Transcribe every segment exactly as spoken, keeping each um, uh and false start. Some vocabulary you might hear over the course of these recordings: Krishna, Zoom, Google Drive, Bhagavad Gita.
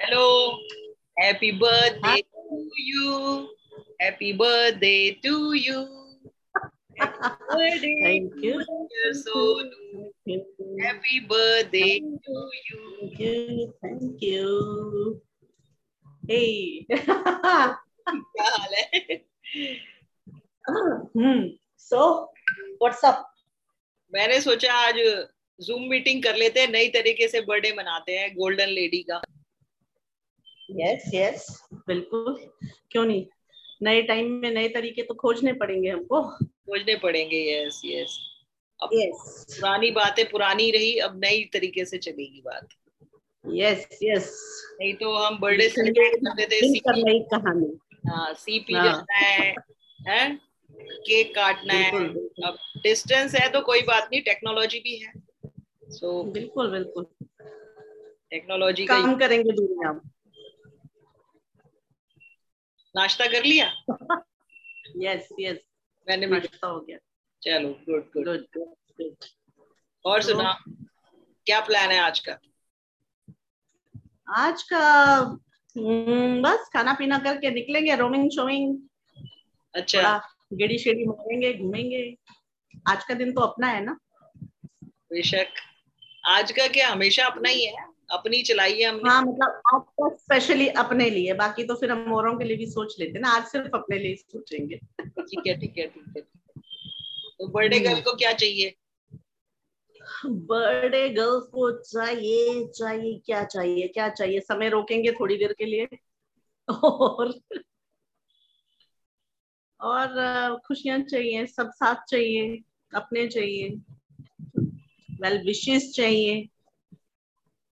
Hello. Happy birthday to you. Happy birthday to you. Happy birthday. Thank you. Thank you. Happy birthday to you. Thank you. Thank you. Hey. क्या हाल है? हम्म. So, what's up? मैंने सोचा आज Zoom meeting कर लेते हैं, नई तरीके से बर्थडे मनाते हैं गोल्डन लेडी का. यस यस बिल्कुल, क्यों नहीं. नए टाइम में नए तरीके तो खोजने पड़ेंगे हमको खोजने पड़ेंगे यस यस अब yes. पुरानी बातें पुरानी रही, अब नई तरीके से चलेगी बात. Yes yes, yes yes. नहीं तो हम बर्थडे सेलिब्रेट करते थे सीपी कहानी. हाँ, सीपी जाना है, है केक काटना है. अब डिस्टेंस है तो कोई बात नहीं, टेक्नोलॉजी भी है. सो so, बिल्कुल बिल्कुल टेक्नोलॉजी का काम करेंगे दुनिया. नाश्ता कर लिया? यस यस मैंने नाश्ता हो गया. चलो गुड गुड गुड. और सुना, क्या प्लान है आज का? आज का बस खाना पीना करके निकलेंगे, रोमिंग शोमिंग. अच्छा, गिड़ी शेड़ी मारेंगे, घूमेंगे. आज का दिन तो अपना है ना. बेशक, आज का क्या हमेशा अपना ही है, अपनी चलाई है हमने. हाँ, मतलब आपको स्पेशली अपने लिए, बाकी तो फिर हम औरों के लिए भी सोच लेते ना. आज सिर्फ अपने लिए सोचेंगे. ठीक है ठीक है ठीक है. तो बर्थडे गर्ल को क्या चाहिए? बर्थडे गर्ल को चाहिए चाहिए क्या चाहिए क्या चाहिए समय रोकेंगे थोड़ी देर के लिए, और और खुशियां चाहिए, सब साथ चाहिए, अपने चाहिए, वेल विशेस चाहिए,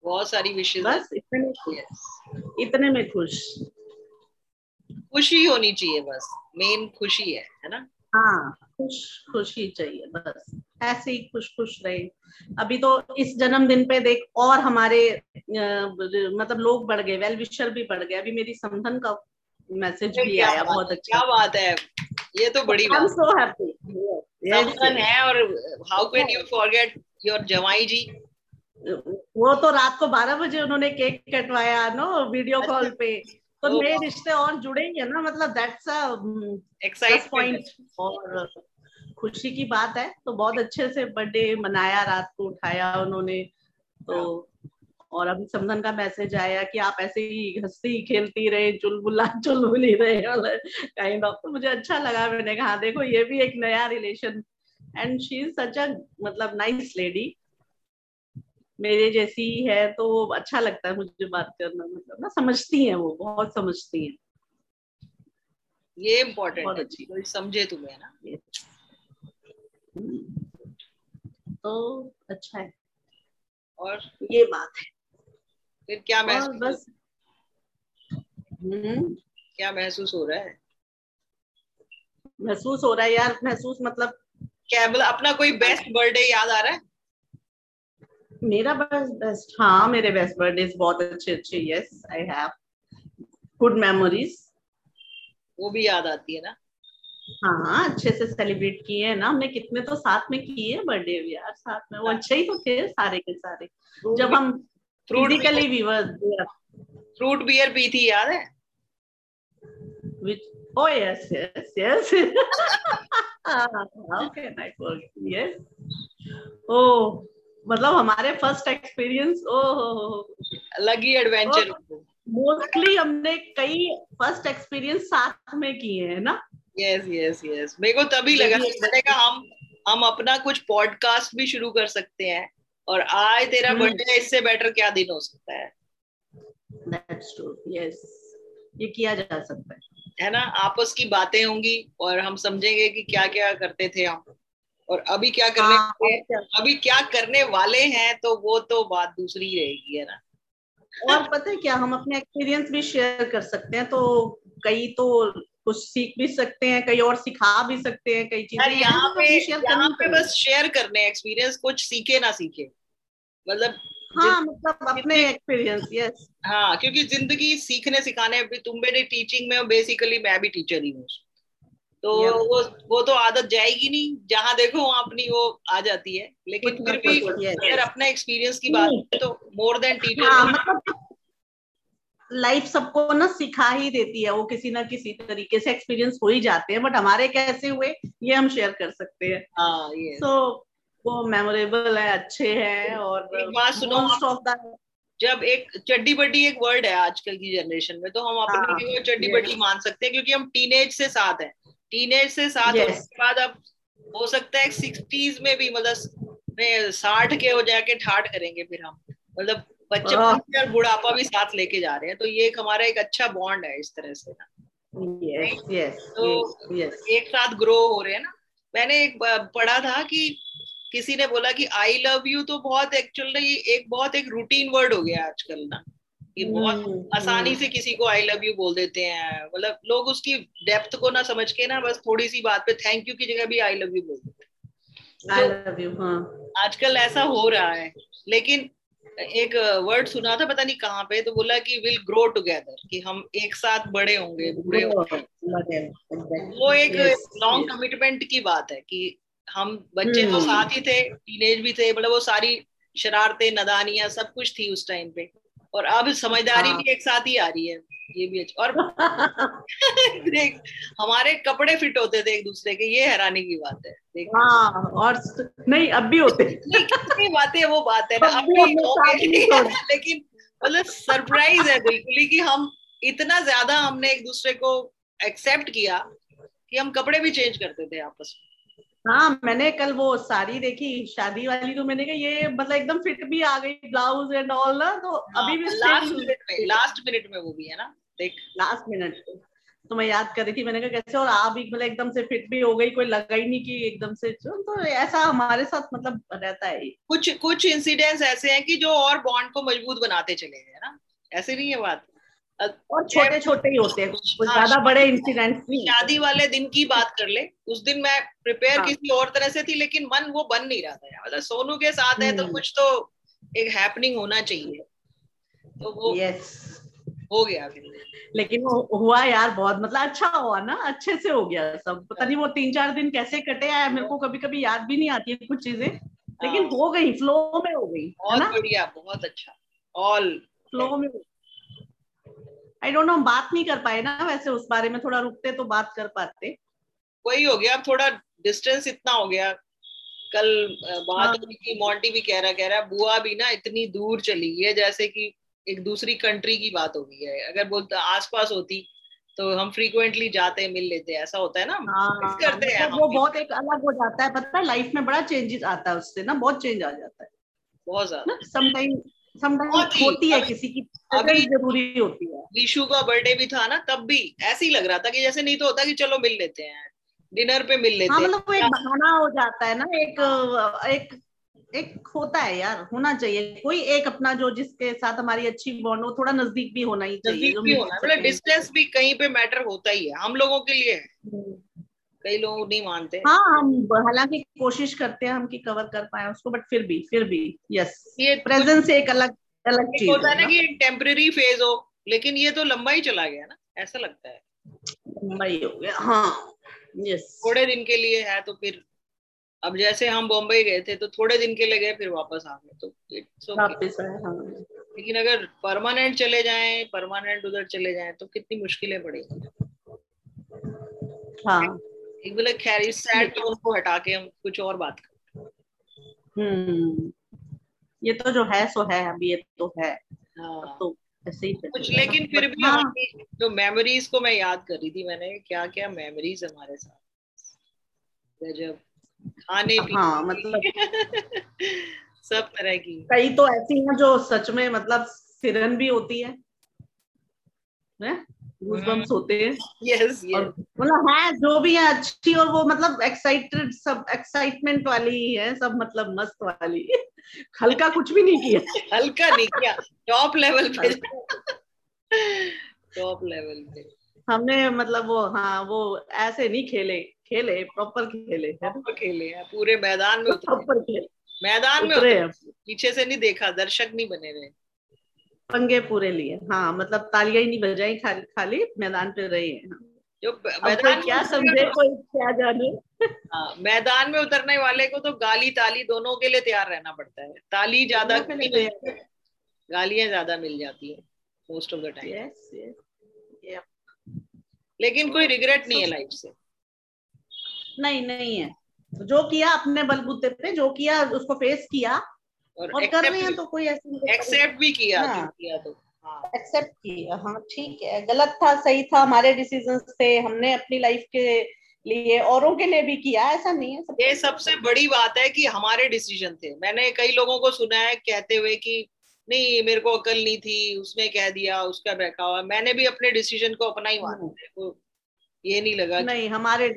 बहुत सारी विशेस. बस इतने yes. इतने में खुश खुशी होनी चाहिए. बस मेन खुशी है, है ना. हाँ, खुश खुशी चाहिए. बस ऐसे ही खुश खुश रहे. अभी तो इस जन्मदिन पे देख, और हमारे मतलब लोग बढ़ गए, वेल विशर भी बढ़ गए. अभी मेरी समधन का मैसेज भी आया, बहुत अच्छा. क्या बात है, ये तो बड़ी बात. I'm so happy. समधन है. और how can you forget your जवाई जी? वो तो रात को बारह बजे उन्होंने केक कटवाया नो, वीडियो कॉल पे. तो नए रिश्ते और जुड़ेंगे ना, मतलब दैट्स अ एक्साइट पॉइंट और खुशी की बात है. तो बहुत अच्छे से बर्थडे मनाया, रात को उठाया उन्होंने तो. और अभी समधन का मैसेज आया कि आप ऐसे ही हंसती खेलती रहे, चुलबुला चुलबुली रहे काइंड ऑफ. तो मुझे अच्छा लगा. मैंने कहा देखो ये भी एक नया relation, and she is such a मतलब नाइस लेडी, मेरे जैसी ही है. तो अच्छा लगता है मुझे बात करना, मतलब ना समझती है, वो बहुत समझती है. ये इम्पोर्टेंट है, अच्छी कोई समझे तुम्हें ना. तो अच्छा है, और ये बात है. फिर क्या महसूस बस हम्म क्या महसूस हो रहा है? महसूस हो रहा है यार, महसूस मतलब क्या, अपना कोई बेस्ट बर्थडे याद आ रहा है? मेरा बेस्ट बेस्ट हाँ मेरे बेस्ट बर्थडे बहुत अच्छे अच्छे. Yes, I have good memories. वो भी याद आती है ना. हाँ, अच्छे से सेलिब्रेट किए है ना हमने. कितने तो साथ में किए बर्थडे यार, साथ में. वो अच्छे ही तो थे सारे के सारे. जब हम फिजिकली भी फ्रूट बियर पी थी, याद है? Oh yes yes yes. How can I forget? Yes. Oh, मतलब हमारे फर्स्ट एक्सपीरियंस, ओह अलग ही एडवेंचर. मोस्टली हमने कई फर्स्ट एक्सपीरियंस साथ में किए हैं ना. Yes yes yes. मेरे को तभी लगा मैंने कहा हम हम अपना कुछ पॉडकास्ट भी शुरू कर सकते हैं. और आज तेरा बर्थडे, इससे बेटर क्या दिन हो सकता है? That's true. यस, ये किया जा सकता है है ना. आपस की बातें होंगी और हम समझेंगे कि क्या क्या करते थे हम, और अभी क्या करने आ, अभी क्या करने वाले हैं. तो वो तो बात दूसरी रहेगी, है ना. और पता है क्या, हम अपने एक्सपीरियंस भी शेयर कर सकते हैं. तो कई तो कुछ सीख भी सकते हैं, कई और सिखा भी सकते हैं, कई चीजें. यहाँ पे यहाँ पे बस शेयर करने एक्सपीरियंस, कुछ सीखे ना सीखे, मतलब हाँ मतलब अपने एक्सपीरियंस. यस हाँ, क्योंकि जिंदगी सीखने सिखाने. तुम मेरे टीचिंग में हो, बेसिकली मैं भी टीचर ही हूँ. तो वो वो तो आदत जाएगी नहीं, जहाँ देखो वहाँ अपनी वो आ जाती है. लेकिन फिर भी अगर अपना एक्सपीरियंस की बात है तो मोर देन टीचर. मतलब लाइफ सबको ना सिखा ही देती है, वो किसी ना किसी तरीके से एक्सपीरियंस हो ही जाते हैं, बट हमारे कैसे हुए ये हम शेयर कर सकते हैं। हाँ, ये सो वो मेमोरेबल है, अच्छे हैं। और सुनो, जब एक चड्डी बड्डी एक वर्ड है आजकल की जनरेशन में, तो हम अपने हाँ, चड्डी बड्डी मान सकते हैं क्योंकि हम टीनेज से साथ हैं, टीनेज से साथ yes. उसके बाद अब हो सकता है सिक्सटीज में भी, मतलब साठ के हो जाके ठाठ करेंगे फिर हम, मतलब बच्चे और बुढ़ापा भी साथ लेके जा रहे हैं, तो ये एक हमारा एक अच्छा बॉन्ड है इस तरह से ना। yes, yes, तो yes, yes. एक साथ ग्रो हो रहे हैं ना। मैंने एक पढ़ा था कि किसी ने बोला कि आई लव यू तो बहुत एक्चुअली एक बहुत एक रूटीन वर्ड हो गया आजकल ना, कि बहुत mm, आसानी mm. से किसी को आई लव यू बोल देते हैं, मतलब लोग उसकी डेप्थ को ना समझ के ना बस थोड़ी सी बात पे थैंक यू की जगह भी आई लव यू बोल देते हैं। आई लव यू, हाँ आजकल ऐसा हो रहा है। लेकिन एक वर्ड सुना था पता नहीं कहाँ पे, तो बोला कि विल ग्रो टुगेदर, कि हम एक साथ बड़े होंगे, बूढ़े होंगे। वो एक लॉन्ग yes, कमिटमेंट yes. की बात है कि हम बच्चे hmm. तो साथ ही थे, टीनेज भी थे, मतलब वो सारी शरारतें, नदानियां सब कुछ थी उस टाइम पे, और अब समझदारी हाँ. भी एक साथ ही आ रही है, ये भी अच्छा। और देख हमारे कपड़े फिट होते थे एक दूसरे के, ये हैरानी की बात है। देख हाँ, और नहीं अब भी होते कितनी बातें, वो बात है ना अब भी होगी, लेकिन मतलब सरप्राइज है बिल्कुल कि हम इतना ज्यादा हमने एक दूसरे को एक्सेप्ट किया कि हम कपड़े भी चेंज करते थे आपस में। हाँ, मैंने कल वो साड़ी देखी शादी वाली, तो मैंने कहा ये मतलब एकदम फिट भी आ गई, ब्लाउज एंड ऑल ना, तो हाँ, अभी भी लास्ट मिनट में लास्ट मिनट में वो भी है ना, देख लास्ट मिनट में। तो मैं याद कर रही थी, मैंने कहा कैसे, और आप भी मतलब एकदम से फिट भी हो गई, कोई लगा ही नहीं कि एकदम से। तो ऐसा हमारे साथ मतलब रहता है। कुछ कुछ इंसिडेंट्स ऐसे हैं कि जो और बॉन्ड को मजबूत बनाते चले गए ना, ऐसे नहीं है बात, और छोटे छोटे ही होते हैं, कुछ ज्यादा बड़े इंसिडेंट्स नहीं। शादी वाले दिन की बात कर ले, उस दिन मैं प्रिपेयर हाँ. किसी और तरह से थी, लेकिन मन वो बन नहीं रहा था, मतलब सोनू के साथ है तो कुछ तो एक हैपनिंग होना चाहिए, तो वो yes. हो गया फिर। लेकिन वो हुआ यार बहुत, मतलब अच्छा हुआ ना, अच्छे से हो गया सब। पता नहीं वो तीन चार दिन कैसे कटे आया, मेरे को कभी कभी याद भी नहीं आती है कुछ चीजें, लेकिन हो गई, फ्लो में हो गई। बहुत बढ़िया, बहुत अच्छा, ऑल फ्लो में। आई डोंट नो, बात नहीं कर पाए ना वैसे उस बारे में, थोड़ा रुकते तो बात कर पाते। वही हो गया, अब थोड़ा डिस्टेंस इतना हो गया। कल बात हुई कि मॉन्टी भी कह रहा कह रहा बुआ भी ना इतनी दूर चली है, जैसे कि एक दूसरी कंट्री की बात हो गई है। अगर बोलता आसपास होती तो हम फ्रीक्वेंटली जाते मिल लेते, ऐसा होता है ना, मिस करते हैं। वो बहुत एक अलग हो जाता है, पता है लाइफ में बड़ा चेंजेस आता है उससे ना, बहुत चेंज आ जाता है, बहुत ज्यादा। समटाइम समटाइम होती है किसी की, अभी जरूरी होती है। विशु का बर्थडे भी था ना, तब भी ऐसे ही लग रहा था कि जैसे नहीं तो होता कि चलो मिल लेते हैं, डिनर पे मिल लेते हैं। हाँ, मतलब वो एक बहाना हो जाता है ना, एक एक एक होता है यार, होना चाहिए कोई एक अपना जो जिसके साथ हमारी अच्छी बॉन्ड हो, थोड़ा नजदीक भी होना ही चाहिए, मतलब डिस्टेंस भी कहीं पे मैटर होता ही है हम लोगों के लिए, कई लोग नहीं मानते। हाँ, हम हालांकि कोशिश करते हैं हम कि कवर कर पाए उसको, बट फिर भी फिर भी यस, ये प्रेजेंस एक अलग अलग चीज होता है ना, कि एक टेम्परेरी फेज हो, लेकिन ये तो लंबा ही चला गया ना, ऐसा लगता है लंबा ही हो गया। हाँ यस, थोड़े दिन के लिए है तो फिर, अब जैसे हम बॉम्बे गए थे तो थोड़े दिन के लिए गए, फिर वापस आ गए, तो इट्स ओके। हाँ, लेकिन अगर परमानेंट चले जाएं, परमानेंट उधर चले जाएं तो कितनी मुश्किलें पड़ेगी। हाँ, एक बोले खैर इस सैड टोन को हटा के हम कुछ और बात करते हैं। हम्म, ये तो जो है सो है, अभी ये तो है। हाँ, तो कुछ, लेकिन फिर भी हाँ। हमारी जो मेमोरीज को मैं याद कर रही थी, मैंने क्या क्या मेमोरीज हमारे साथ, गजब, खाने पीने हाँ, मतलब सब तरह की। कई तो ऐसी हैं जो सच में मतलब सिरन भी होती है, गूज़बम्स होते हैं। यस यस, मतलब है जो भी है अच्छी, और वो मतलब एक्साइटेड, सब एक्साइटमेंट वाली है, सब मतलब मस्त वाली, हल्का कुछ भी नहीं किया हल्का नहीं किया, टॉप लेवल पे टॉप लेवल पे हमने मतलब वो हाँ वो ऐसे नहीं खेले, खेले प्रॉपर खेले प्रॉपर खेले है, पूरे मैदान में प्रॉपर खेले, मैदान में उतरे, पीछे से नहीं देखा, दर्शक नहीं बने रहे, पंगे पूरे लिए। हाँ, मतलब तालियां ही नहीं बजाई, खाली खाली मैदान पे रहे हैं। जो मैदान क्या समझे कोई, क्या जाने। हाँ, मैदान में उतरने वाले को तो गाली ताली दोनों के लिए तैयार रहना पड़ता है, ताली ज्यादा, गालियां ज्यादा मिल जाती है, most of the time. Yes, yes, yep. लेकिन कोई regret नहीं है life से. नहीं नहीं है. जो किया अपने बलबूते पे, जो किया उसको face किया और, और कर रहे हैं तो कोई ऐसे accept भी किया. हाँ, किया तो एक्सेप्ट किया. हाँ ठीक है, गलत था सही था, हमारे डिसीजंस थे, हमने अपनी लाइफ के लिए औरों के लिए भी किया, ऐसा नहीं है. सब ये सबसे बड़ी बात है कि हमारे डिसीजन थे. मैंने कई लोगों को सुना है कहते हुए कि नहीं मेरे को अकल नहीं थी, उसने कह दिया, उसका बहकावा. मैंने भी अपने डिसीजन को अपना ही माना, मेरे को ये नहीं लगा नहीं हमारे.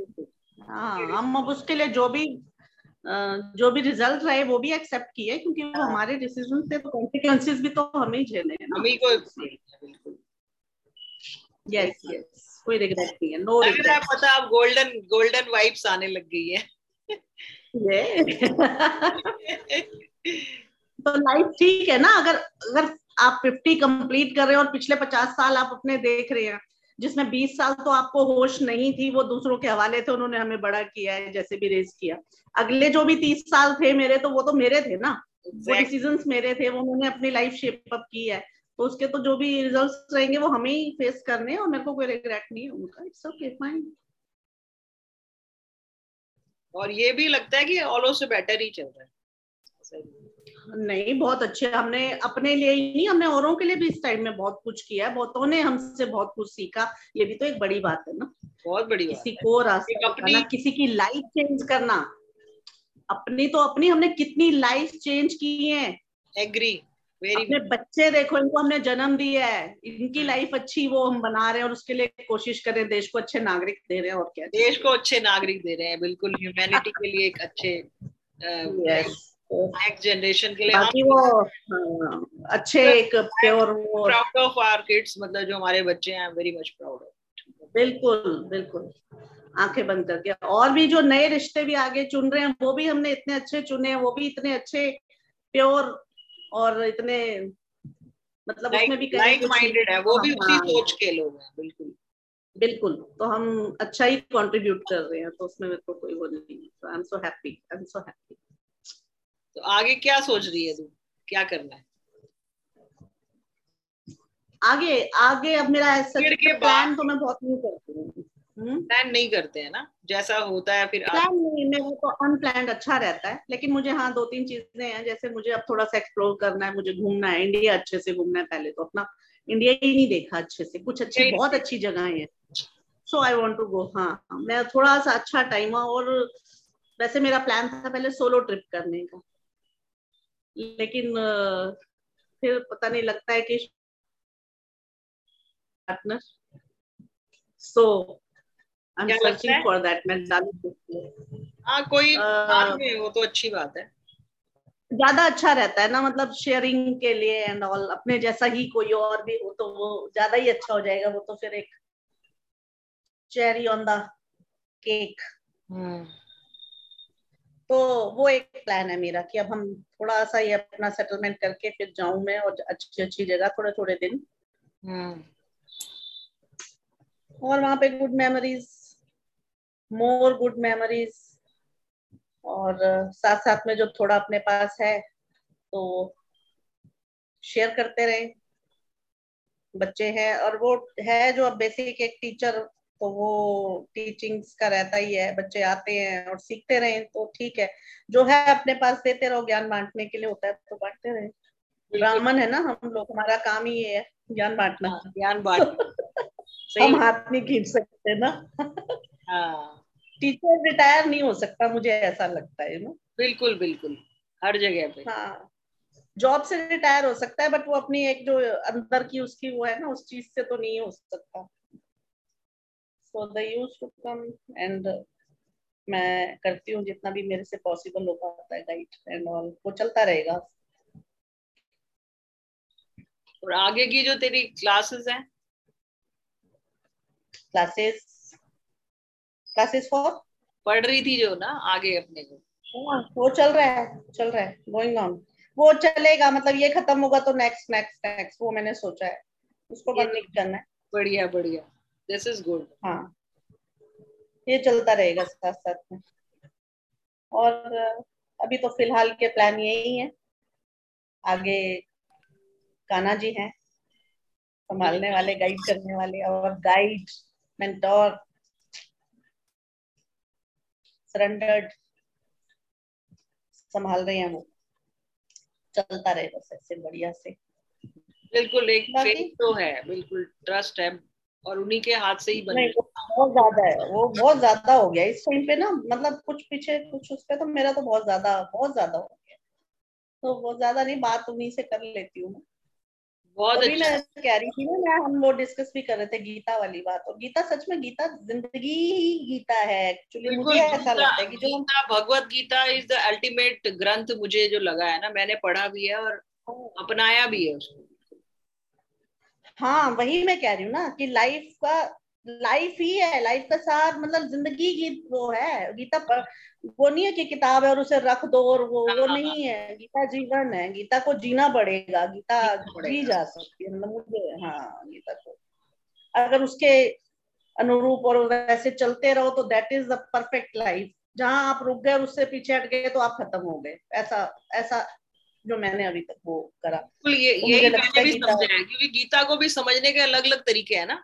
हाँ हम अब उसके लिए जो भी जो भी रिजल्ट रहे वो भी एक्सेप्ट किए क्योंकि वो हमारे डिसीजन से, तो कॉन्सिक्वेंसेस भी तो हमें ही झेलने हैं ना, हमें को. बिल्कुल यस यस, कोई रिग्रेट नहीं है. No regret. पता आप गोल्डन गोल्डन वाइब्स आने लग गई है. तो लाइफ ठीक है ना. अगर अगर आप फिफ्टी कंप्लीट कर रहे हो और पिछले पचास साल आप अपने देख रहे हैं जिसमें बीस साल तो आपको होश नहीं थी, वो दूसरों के हवाले थे, उन्होंने हमें बड़ा किया है, जैसे भी रेस किया. अगले जो भी तीस साल थे मेरे, तो वो तो मेरे थे ना. exactly. वो डिसीजंस मेरे थे, वो मैंने अपनी लाइफ शेप अप की है, तो उसके तो जो भी रिजल्ट्स रहेंगे वो हमें ही फेस करने हैं और मेरे को कोई रिग्रेट नहीं है उनका. It's okay fine. और ये भी लगता है कि ऑल से बेटर ही चल रहा है. नहीं बहुत अच्छे, हमने अपने लिए ही नहीं हमने औरों के लिए भी इस टाइम में बहुत कुछ किया है, बहुतों ने हमसे बहुत कुछ सीखा. ये भी तो एक बड़ी बात है ना, बहुत बड़ी. किसी को रास्ता अपनी, किसी की लाइफ चेंज करना, अपनी तो अपनी हमने कितनी लाइफ चेंज की है. एग्री. अपने बच्चे देखो, इनको हमने जन्म दिया है, इनकी लाइफ अच्छी वो हम बना रहे हैं और उसके लिए कोशिश कर रहे हैं, देश को अच्छे नागरिक दे रहे हैं. और क्या, देश को अच्छे नागरिक दे रहे हैं. बिल्कुल, ह्यूमैनिटी के लिए एक अच्छे नेक्स्ट जनरेशन के लिए. बाकी वो अच्छे एक प्योर वो प्राउड ऑफ आवर किड्स, मतलब जो हमारे बच्चे हैं, वेरी मच प्राउड ऑफ. बिल्कुल बिल्कुल, आंखें बंद करके. और भी जो नए रिश्ते भी आगे चुन रहे हैं वो भी हमने इतने अच्छे चुने हैं, वो भी इतने अच्छे प्योर और इतने मतलब like, उसमें भी लाइक माइंडेड है, वो भी उसी सोच के लोग हैं. बिल्कुल बिल्कुल, तो हम अच्छा ही कंट्रीब्यूट कर रहे हैं, तो उसमें मेरे को कोई वो नहीं. I am so happy, I am so happy. तो आगे क्या सोच रही है तू, क्या करना है आगे? आगे अब मेरा ऐसा प्लान तो मैं बहुत नहीं करती हूँ. प्लान नहीं करते हैं ना, जैसा होता है फिर प्लान नहीं. मैं वो तो अनप्लान्ड अच्छा रहता है, लेकिन मुझे हाँ दो तीन चीजें हैं. जैसे मुझे अब थोड़ा सा एक्सप्लोर करना है, मुझे घूमना है, इंडिया अच्छे से घूमना है. पहले तो अपना इंडिया ही नहीं देखा अच्छे से, कुछ अच्छी बहुत अच्छी जगह है. So I want to go. हाँ मैं थोड़ा सा अच्छा टाइम. और वैसे मेरा प्लान था पहले सोलो ट्रिप करने का, लेकिन फिर पता नहीं लगता है कि partner. So I am searching for that. मैं हाँ कोई साथ में वो तो अच्छी बात है, ज्यादा अच्छा रहता है ना, मतलब शेयरिंग के लिए एंड ऑल. अपने जैसा ही कोई और भी हो तो वो ज्यादा ही अच्छा हो जाएगा. वो तो फिर एक चेरी ऑन द केक. तो वो एक प्लान है मेरा कि अब हम थोड़ा सा ये अपना सेटलमेंट करके फिर जाऊं मैं और अच्छी अच्छी जगह थोड़े थोड़े दिन. हम्म. और वहां पे good memories, more good memories. और साथ साथ में जो थोड़ा अपने पास है तो शेयर करते रहे. बच्चे हैं और वो है जो अब बेसिक एक टीचर, तो वो टीचिंग्स का रहता ही है. बच्चे आते हैं और सीखते रहे, तो ठीक है. जो है अपने पास देते रहो, ज्ञान बांटने के लिए होता है तो बांटते रहे. ब्राह्मण है ना हम लोग, हमारा काम ही ये है, ज्ञान बांटना. ज्ञान बांटना हम हाथ नहीं खींच सकते ना. हाँ टीचर रिटायर नहीं हो सकता, मुझे ऐसा लगता है ना. बिल्कुल बिल्कुल, हर जगह पे. हाँ जॉब से रिटायर हो सकता है, बट वो अपनी एक जो अंदर की उसकी वो है ना, उस चीज से तो नहीं हो सकता. So the use to come and मैं करती हूँ जितना भी मेरे से पॉसिबल हो पाता है, गाइड एंड ऑल वो चलता रहेगा. और आगे की जो तेरी क्लासेस हैं, क्लासेस क्लासेस फॉर पढ़ रही थी जो ना आगे अपने को, वो चल रहा है चल रहा है गोइंग ऑन. वो चलेगा, मतलब ये खत्म होगा तो नेक्स्ट नेक्स्ट नेक्स्ट वो मैंने सोचा है, उसको बंद नहीं करना है. बढ़िया बढ़िया, दिस इज गुड. हाँ ये चलता रहेगा साथ साथ में. और अभी तो फिलहाल के प्लान यही है. आगे कान्हा जी हैं, संभालने वाले, गाइड करने वाले, और गाइड, मेंटोर, सरेंडर्ड संभाल रहे हैं, वो चलता रहे बस ऐसे बढ़िया से। बिल्कुल एक फेथ तो है, बिल्कुल ट्रस्ट है, और उन्हीं के हाथ से ही बने। बहुत ज्यादा है वो, बहुत ज्यादा हो गया इस टाइम पे ना, मतलब कुछ पीछे कुछ उस पे, तो मेरा तो बहुत ज्यादा बहुत ज्यादा हो गया, तो बहुत ज्यादा नहीं, बात उन्हीं से कर लेती हूँ। बहुत तो अच्छा। मैं कह रही थी ना, हम वो डिस्कस भी कर रहे थे गीता वाली बात, और गीता सच में, गीता जिंदगी ही गीता है एक्चुअली। मुझे ऐसा लगता है कि जो Bhagavad Gita is the ultimate granth, मुझे जो लगा है ना, मैंने पढ़ा भी है और अपनाया भी है उसको। हाँ वही मैं कह रही हूँ ना कि लाइफ का, लाइफ ही है, लाइफ का सार, मतलब जिंदगी ही वो है। गीता पर वो नहीं है कि किताब है और उसे रख दो और वो वो नहीं है। गीता जीवन है, गीता को जीना पड़ेगा, गीता जी जा सकती है, मतलब मुझे। हाँ गीता को अगर उसके अनुरूप और वैसे चलते रहो तो that is the perfect life. जहाँ आप रुक गए, उससे पीछे हट गए तो आप खत्म हो गए। ऐसा ऐसा जो मैंने अभी तक वो करा। ये ये मैंने भी समझा है, क्योंकि गीता को भी समझने के अलग अलग तरीके है ना,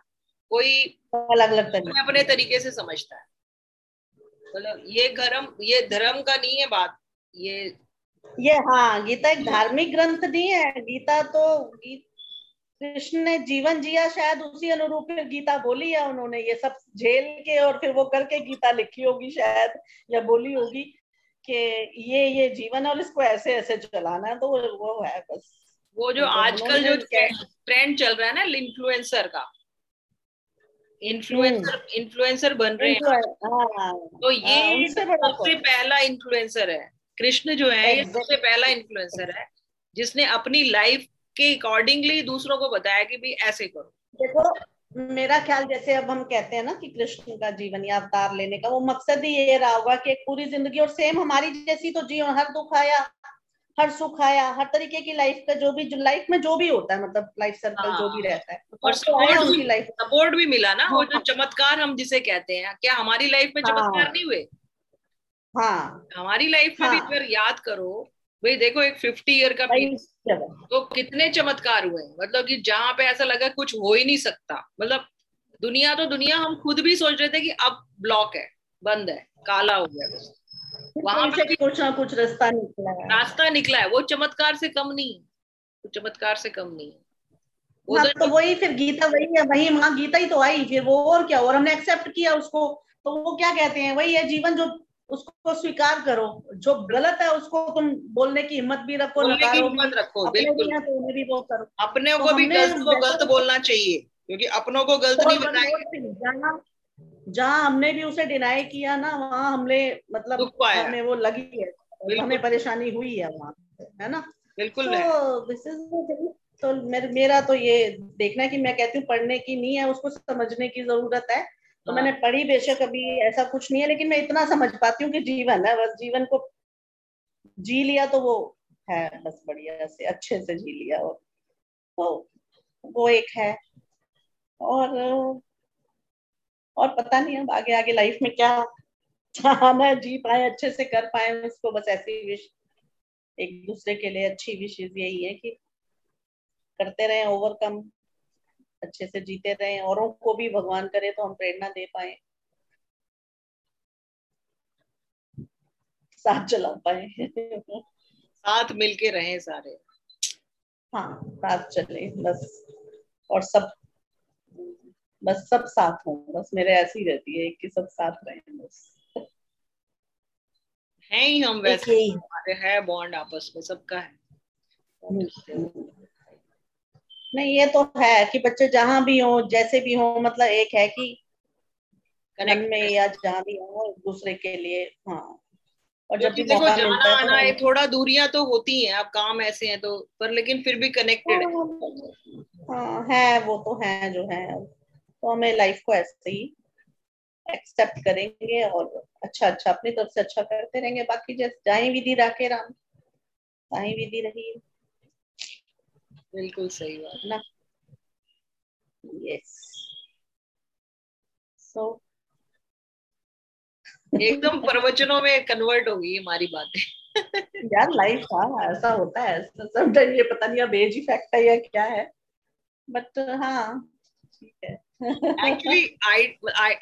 कोई अलग अलग तरीके अपने तरीके से समझता है। मतलब ये धर्म, ये धर्म का नहीं है बात, ये ये हाँ गीता एक धार्मिक ग्रंथ नहीं है। गीता तो कृष्ण ने जीवन जिया, शायद उसी अनुरूप गीता बोली है उन्होंने, ये सब झेल के और फिर वो करके गीता लिखी होगी शायद, या बोली होगी कि ये ये जीवन और इसको ऐसे ऐसे चलाना है। तो वो है बस वो जो आजकल जो ट्रेंड चल रहा है ना, इन्फ्लुएंसर का, इन्फ्लुएंसर इन्फ्लुएंसर बन रहे हैं। तो ये सबसे पहला इन्फ्लुएंसर है कृष्ण जो है, ये सबसे पहला इन्फ्लुएंसर है जिसने अपनी लाइफ के अकॉर्डिंगली दूसरों को बताया कि भी ऐसे करो। देखो मेरा ख्याल, जैसे अब हम कहते हैं ना कि कृष्ण का जीवन या अवतार लेने का वो मकसद ही ये रहा होगा कि पूरी जिंदगी और सेम हमारी जैसी तो जीवन, हर दुख आया, हर सुख आया, हर तरीके की लाइफ का जो भी जो लाइफ में जो भी होता है, मतलब लाइफ सर्कल जो भी रहता है, और सपोर्ट भी मिला ना। वो जो चमत्कार हम जिसे कहते हैं, क्या हमारी लाइफ में चमत्कार नहीं हुए? हाँ हमारी लाइफ में भी अगर याद करो भाई, देखो एक फिफ्टी ईयर का तो कितने चमत्कार हुए, मतलब कि जहाँ पे ऐसा लगा कुछ हो ही नहीं सकता। मतलब दुनिया तो दुनिया, हम खुद भी सोच रहे थे कि अब ब्लॉक है, बंद है, काला हो गया, वहां पे भी कुछ ना कुछ रास्ता निकला है, रास्ता निकला है। वो चमत्कार से कम नहीं, वो चमत्कार से कम नहीं। वो हाँ, तो वही फिर गीता वही है, वही माँ गीता ही तो आई फिर वो, और क्या, और हमने एक्सेप्ट किया उसको। तो वो क्या कहते हैं, वही है जीवन, जो उसको स्वीकार करो, जो गलत है उसको तुम बोलने की हिम्मत भी रखो, हिम्मत रखो, बिल्कुल अपने भी वो करो। अपने को भी गलत को गलत बोलना चाहिए, क्योंकि अपनों को गलत नहीं बनाएंगे। जहाँ हमने भी उसे डिनाई किया ना, वहाँ हमने मतलब हमें वो लगी है, हमें परेशानी हुई है वहाँ, है ना। बिल्कुल। तो मेरा तो ये देखना है कि मैं कहती हूँ पढ़ने की नहीं है, उसको समझने की जरूरत है। तो मैंने पढ़ी बेशक, अभी ऐसा कुछ नहीं है, लेकिन मैं इतना समझ पाती हूँ कि जीवन है बस, जीवन को जी लिया तो वो है बस बढ़िया से, अच्छे से जी लिया। और तो वो एक है, और और पता नहीं अब आगे आगे लाइफ में क्या हम जी पाए, अच्छे से कर पाए उसको, बस ऐसी विश एक दूसरे के लिए, अच्छी विशेष यही है कि करते रहे ओवरकम, अच्छे से जीते रहे, औरों को भी भगवान करे तो हम प्रेरणा दे पाए, साथ चला पाए साथ मिलके रहें सारे। हाँ साथ चले बस, और सब बस सब साथ हों बस। मेरे ऐसी रहती है कि सब साथ रहें बस, हैं ही हम वैसे, हमारे है बॉन्ड आपस में सबका है। नहीं ये तो है कि बच्चे जहाँ भी हो, जैसे भी हो, मतलब एक है कि कनेक्ट में या जहाँ भी हो एक दूसरे के लिए। हाँ और जब भी मौका मिलता है, आना है, थोड़ा दूरियां तो होती हैं, अब काम ऐसे हैं तो, पर लेकिन फिर भी कनेक्टेड है। हाँ है वो तो है जो है, तो हमें लाइफ को ऐसे ही एक्सेप्ट करेंगे और अच्छा अच्छा अपनी तरफ से अच्छा करते रहेंगे। बाकी जैसे जाए विधि राखे राम, साई विधि रही। बिल्कुल सही बात ना। यस सो एकदम प्रवचनों में कन्वर्ट हो गई हमारी बातें यार लाइफ। हाँ ऐसा होता है, सब ये पता नहीं अब एज इफेक्ट है या क्या है, बट हाँ एक्चुअली आई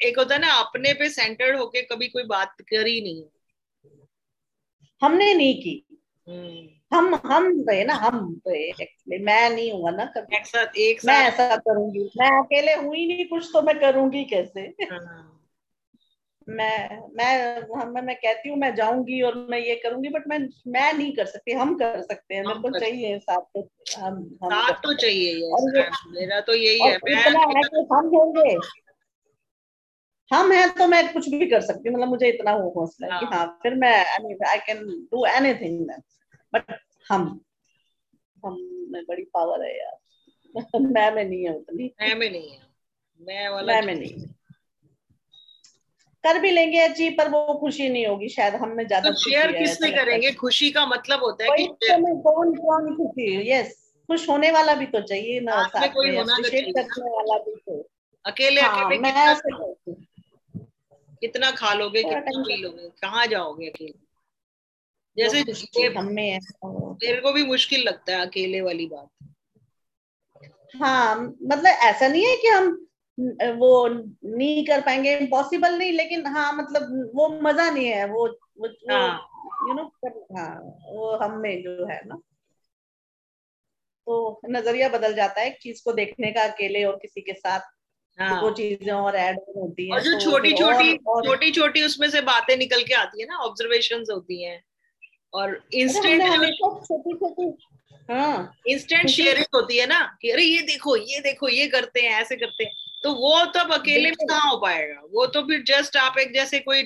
एक होता है ना अपने पे सेंटर्ड होके कभी कोई बात करी नहीं, हमने नहीं की। hmm. हम हम गए ना हम गए एक्चुअली मैं नहीं हुआ ना कभी एक साथ, एक साथ मैं ऐसा करूंगी, मैं अकेले हुई नहीं कुछ तो मैं करूंगी कैसे। हाँ. मैं मैं मैं कहती हूँ मैं जाऊंगी और मैं ये करूंगी बट मैं मैं नहीं कर सकती, हम कर सकते हैं। मेरे को चाहिए साथ तो हम साथ तो चाहिए, मेरा तो यही है कि हम होंगे, हम हैं तो मैं कुछ भी कर सकती हूँ। मतलब मुझे इतना हो हौसला कि हाँ फिर मैं I can do anything but हम हम में बड़ी पावर है यार, मैं में नहीं है उतनी, मैं में नहीं है, मैं वाला मैं नहीं कर भी लेंगे जी पर वो खुशी नहीं होगी शायद, हमें ज्यादा शेयर किसने करेंगे। खुशी का मतलब होता है कि कौन कौन खुशी, यस खुश होने वाला भी तो चाहिए ना, साथ में शेयर करने वाला भी तो। अकेले अकेले कितना कितना खा लोगे, कितना पी लोगे, कहाँ जाओगे अकेले। जैसे मेरे को भी मुश्किल लगता है अकेले वाली बात। हाँ मतलब ऐसा नहीं है कि हम वो नहीं कर पाएंगे, इम्पॉसिबल नहीं, लेकिन हाँ मतलब वो मजा नहीं है वो यू नो हाँ वो हम में जो है ना, तो नजरिया बदल जाता है एक चीज को देखने का अकेले और किसी के साथ। हाँ. तो वो चीजें और ऐड होती है और जो छोटी छोटी छोटी छोटी उसमें से बातें निकल के आती है ना, ऑब्जर्वेशंस होती हैं और इंस्टेंट छोटी छोटी हाँ इंस्टेंट शेयरिंग होती है ना कि अरे ये देखो ये देखो ये करते हैं ऐसे करते हैं, तो वो तब अकेले में कहाँ हो पाएगा। वो तो फिर जस्ट आप एक जैसे कोई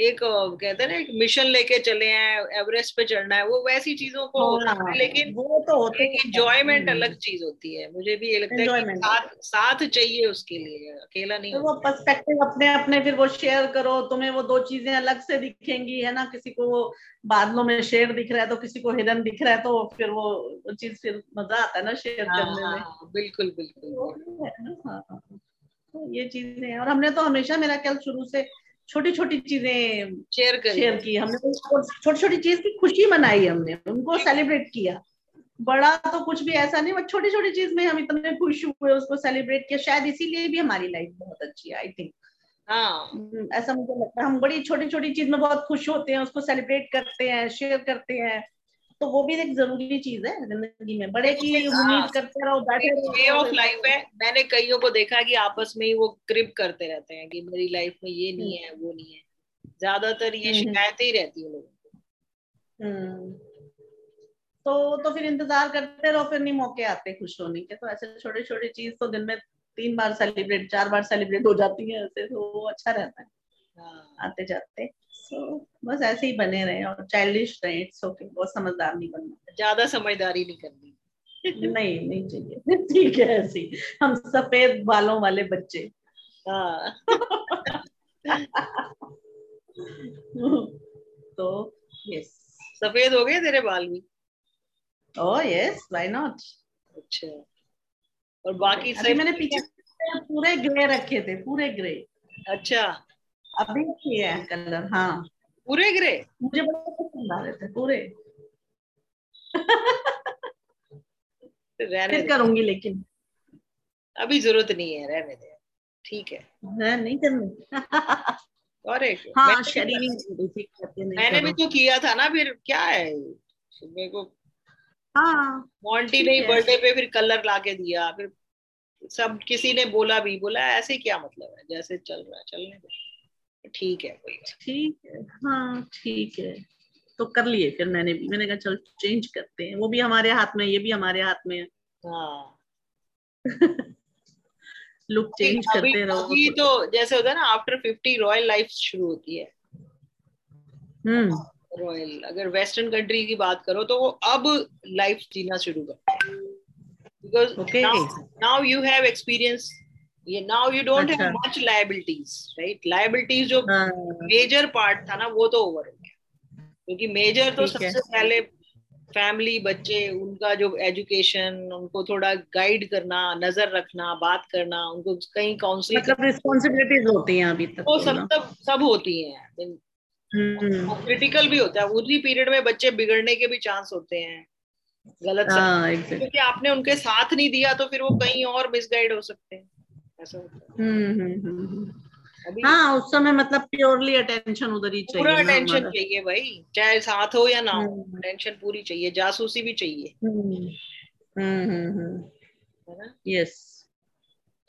एक कहते हैं ना एक मिशन लेके चले हैं एवरेस्ट पे चढ़ना है, वो वैसी चीजों को होता है, लेकिन वो तो होते हैं। एंजॉयमेंट अलग चीज होती है, मुझे भी ये लगता है कि साथ साथ चाहिए उसके लिए, अकेला नहीं। वो पर्सपेक्टिव अपने अपने फिर वो शेयर करो, तुम्हें वो दो चीजें अलग से दिखेंगी है ना, किसी को वो बादलों में शेर दिख रहा है तो किसी को हिरन दिख रहा है, तो फिर वो चीज फिर मजा आता है ना शेयर करने में। बिल्कुल बिल्कुल ये चीजें हैं। और हमने तो हमेशा मेरा ख्याल शुरू से छोटी छोटी चीजें शेयर शेयर की, हमने छोटी छोटी चीज की खुशी मनाई, हमने उनको सेलिब्रेट किया। बड़ा तो कुछ भी ऐसा नहीं, बट छोटी छोटी चीज में हम इतने खुश हुए, उसको सेलिब्रेट किया। शायद इसीलिए भी हमारी लाइफ बहुत अच्छी है आई थिंक। हाँ ऐसा मुझे लगता है, हम बड़ी छोटी छोटी चीज में बहुत खुश होते हैं, उसको सेलिब्रेट करते हैं, शेयर करते हैं, तो वो भी एक जरूरी चीज है जिंदगी में। बड़े की उम्मीद करते रहो, बैठे वे ऑफ लाइफ है। मैंने कईयों को देखा कि आपस में ही वो क्रिप करते रहते हैं कि मेरी लाइफ में ये नहीं है वो नहीं है, ज्यादातर ये शिकायतें ही रहती है लोगों को। तो तो फिर इंतजार करते रहो, फिर नहीं मौके आते खुश होने के। तो ऐसे छोटी छोटी चीज तो दिन में तीन बार सेलिब्रेट चार बार सेलिब्रेट हो जाती है ऐसे, तो वो अच्छा रहता है आते जाते। So, बस ऐसे ही बने रहे और चाइल्डिश रहे, इट्स ओके। बहुत समझदार नहीं बनना, ज्यादा समझदारी नहीं करनी नहीं नहीं चाहिए, ठीक है ऐसे ही हम सफेद बालों वाले बच्चे। हाँ तो यस सफेद हो गए तेरे बाल भी। Oh yes why not. अच्छा और बाकी सब मैंने पीछे पूरे ग्रे रखे थे, पूरे ग्रे। अच्छा अभी किए हैं कलर। हाँ पूरे ग्रे मुझे बड़ा पसंद आ रहे थे पूरे फिर करूंगी लेकिन अभी जरूरत नहीं है, रहने दे ठीक है। हाँ, नहीं करना और एक हाँ शरीर मैंने भी तो किया था ना, फिर क्या है मेरे को। हाँ मोंटी ने बर्थडे पे फिर कलर लाके दिया, फिर सब किसी ने बोला भी बोला ऐसे क्या मतलब है जैसे चल रहा है चलने दो ठीक है कोई ठीक है। हाँ ठीक है तो कर लिए फिर मैंने भी, मैंने कहा चल चेंज करते हैं, वो भी हमारे हाथ में ये भी हमारे हाथ में। हाँ लुक चेंज करते रहो। अभी तो जैसे होता है ना आफ्टर फिफ्टी रॉयल लाइफ शुरू होती है। हम्म रॉयल अगर वेस्टर्न कंट्री की बात करो तो वो अब लाइफ जीना शुरू करते हैं because okay now you have experience ये now you don't have much liabilities right. Liabilities जो मेजर पार्ट था ना वो तो ओवर हो गया, क्योंकि मेजर तो सबसे पहले फैमिली बच्चे उनका जो एजुकेशन उनको थोड़ा गाइड करना नजर रखना बात करना उनको कहीं काउंसलिंग मतलब रिस्पॉन्सिबिलिटीज होती हैं अभी तक वो सब सब सब होती हैं। क्रिटिकल भी होता है उसी पीरियड में, बच्चे बिगड़ने के भी चांस होते हैं गलत हाँ, exactly. क्योंकि आपने उनके साथ नहीं दिया तो फिर वो कहीं और मिसगाइड हो सकते हैं, ऐसा होता है। हम्म हम्म हाँ, उस समय मतलब प्योरली अटेंशन उधर ही चाहिए, पूरा अटेंशन चाहिए भाई, चाहे साथ हो या ना हो, अटेंशन पूरी चाहिए, जासूसी भी चाहिए। हम्म हम्म है ना, यस।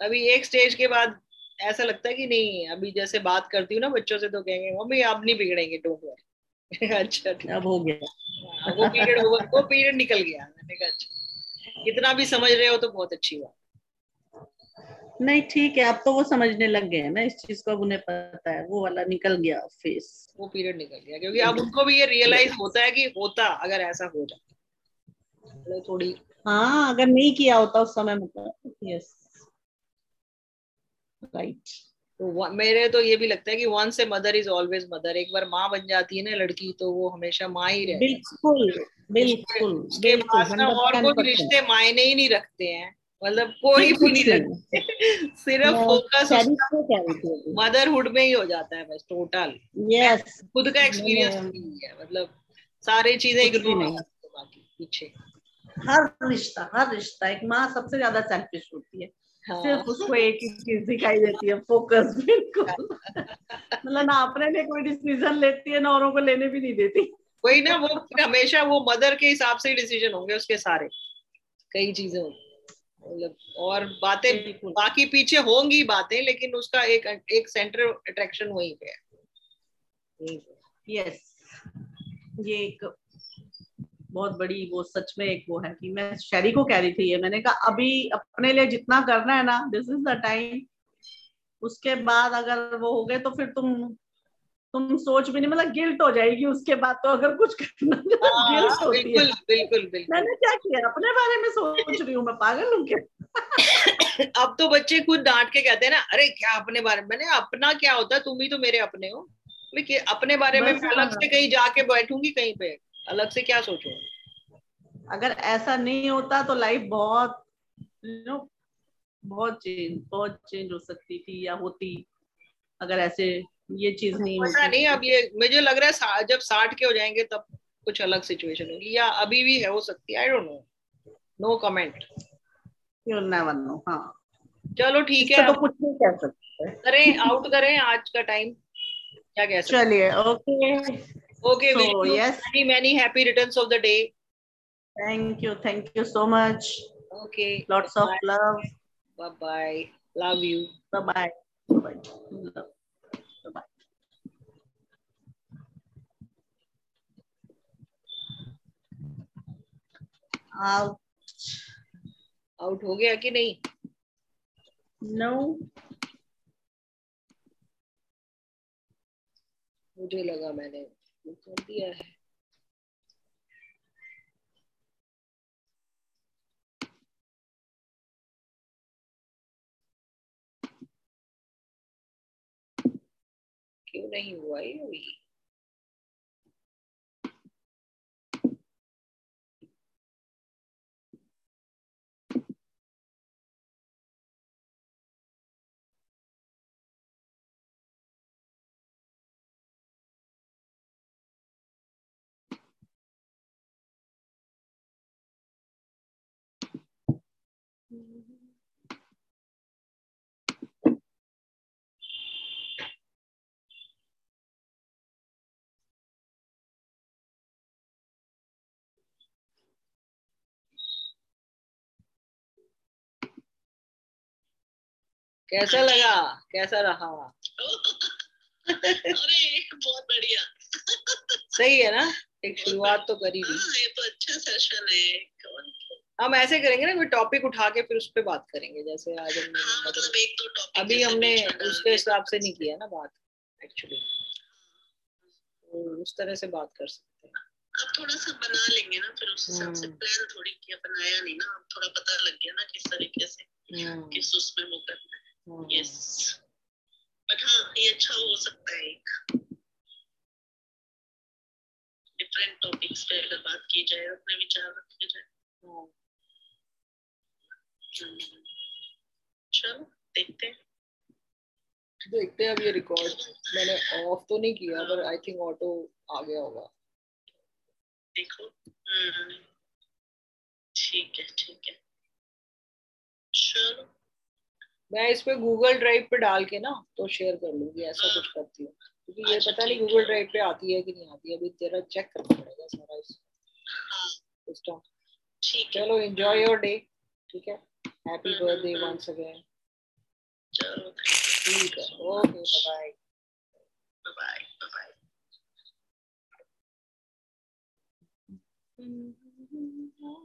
अभी एक स्टेज के बाद ऐसा लगता है कि नहीं, अभी जैसे बात करती हूँ ना बच्चों से तो कहेंगे मम्मी आप नहीं बिगड़ेंगे, डोंट वरी। अच्छा अब हो गया वो पीरियड, वो पीरियड निकल गया। मैंने कहा अच्छा इतना भी समझ रहे हो तो बहुत अच्छी बात। नहीं ठीक है, अब तो वो समझने लग गए हैं ना इस चीज को, अब उन्हें पता है, वो वाला निकल गया फेस, वो पीरियड निकल गया, क्योंकि अब उनको भी ये रियलाइज होता है कि होता अगर ऐसा हो जाता थोड़ी, हाँ अगर नहीं किया होता उस समय मतलब, यस राइट। तो मेरे तो ये भी लगता है कि once a mother is always mother, एक बार माँ बन जाती है ना लड़की तो वो हमेशा माँ ही रहती है। बिल्कुल बिल्कुल, उसके पास ना और कोई रिश्ते मायने ही नहीं रखते हैं, मतलब कोई भी नहीं रखते, सिर्फ फोकस मदरहुड में ही हो जाता है बस टोटल। यस, खुद का एक्सपीरियंस नहीं है, मतलब सारी चीजें इग्नोर नहीं, बाकी पीछे हर रिश्ता, हर रिश्ता एक माँ सबसे ज्यादा सेल्फिश होती है। हाँ। सिर्फ उसको एक ही चीज दिखाई देती है, फोकस, बिल्कुल। मतलब ना अपने कोई डिसीजन लेती है ना औरों को लेने भी नहीं देती, वही ना, वो हमेशा वो मदर के हिसाब से डिसीजन होंगे उसके सारे, कई चीजें मतलब, और बातें बाकी पीछे होंगी बातें, लेकिन उसका एक एक सेंट्रल अट्रैक्शन वहीं पे है। यस, ये एक बहुत बड़ी वो सच में एक वो है कि मैं शैरी को कह रही थी ये, मैंने कहा अभी अपने लिए जितना करना है ना, दिस इज द टाइम, उसके बाद अगर वो हो गए तो फिर तुम तुम सोच भी नहीं, मतलब गिल्ट हो जाएगी उसके बाद तो, अगर कुछ करना गिल्ट होती है। बिल्कुल बिल्कुल, मैंने क्या किया, अपने बारे में सोच रही हूँ मैं, पागल हूँ क्या। अब तो बच्चे खुद डांट के कहते हैं ना, अरे क्या अपने बारे में, मैंने अपना क्या होता, तुम ही तो मेरे अपने हो, अपने बारे में अलग से कहीं जाके बैठूंगी, कहीं पे अलग से क्या सोचो। अगर ऐसा नहीं होता तो लाइफ बहुत यू नो बहुत चेंज बहुत चेंज हो सकती थी या होती, अगर ऐसे ये चीज नहीं होती नहीं। अब ये मुझे लग रहा है जब साठ के हो जाएंगे तब कुछ अलग सिचुएशन होगी, या अभी भी है, हो सकती है, I don't know, no comment, you never know. हाँ चलो ठीक है, तो कुछ नहीं कह सकते, करें आउट करें आज का टाइम, क्या कह सकते, चलिए okay Okay, so, wish you yes. many many happy returns of the day. Thank you, thank you so much. Okay. Lots bye of bye. love. Bye bye. Love you. Bye bye. Bye bye. Bye bye. Out. Out हो गया कि नहीं? No. मुझे लगा मैंने कर दिया है। क्यों नहीं हुआ ये अभी? कैसा लगा, कैसा रहा? अरे बहुत बढ़िया। सही है ना, एक शुरुआत तो करी थी। ये तो अच्छा सेशन है। हम ऐसे करेंगे ना, कोई टॉपिक उठा के फिर उस पे बात करेंगे, जैसे आज हमने हाँ, मतलब एक दो टॉपिक अभी हमने उसके हिसाब से नहीं किया ना बात, एक्चुअली उस तरह से बात कर सकते हैं। अब थोड़ा सा बना लेंगे ना, फिर उस हिसाब से प्लान थोड़ी किया, बनाया नहीं ना, अब थोड़ा पता लग गया ना किस तरीके से किस उसमें वो करना है। यस, बट हाँ ये अच्छा हो सकता है, एक डिफरेंट टॉपिक्स पे अगर बात की जाए, अपने विचार रखे जाए। चलो देखते हैं देखते हैं अब ये रिकॉर्ड मैंने ऑफ तो नहीं किया, पर आई थिंक ऑटो आ गया होगा, देखो। ठीक है ठीक है चलो, मैं इस पे गूगल ड्राइव पे डाल के ना तो शेयर कर लूंगी, ऐसा कुछ करती हूँ क्योंकि ये पता नहीं गूगल ड्राइव पे आती है कि नहीं आती है, अभी तेरा चेक करना पड़ेगा सारा सिस्टम। ठीक है, चलो एंजॉय योर डे। ठीक है, हैप्पी बर्थडे वंस अगेन। चलो ठीक है, okay, bye bye bye bye.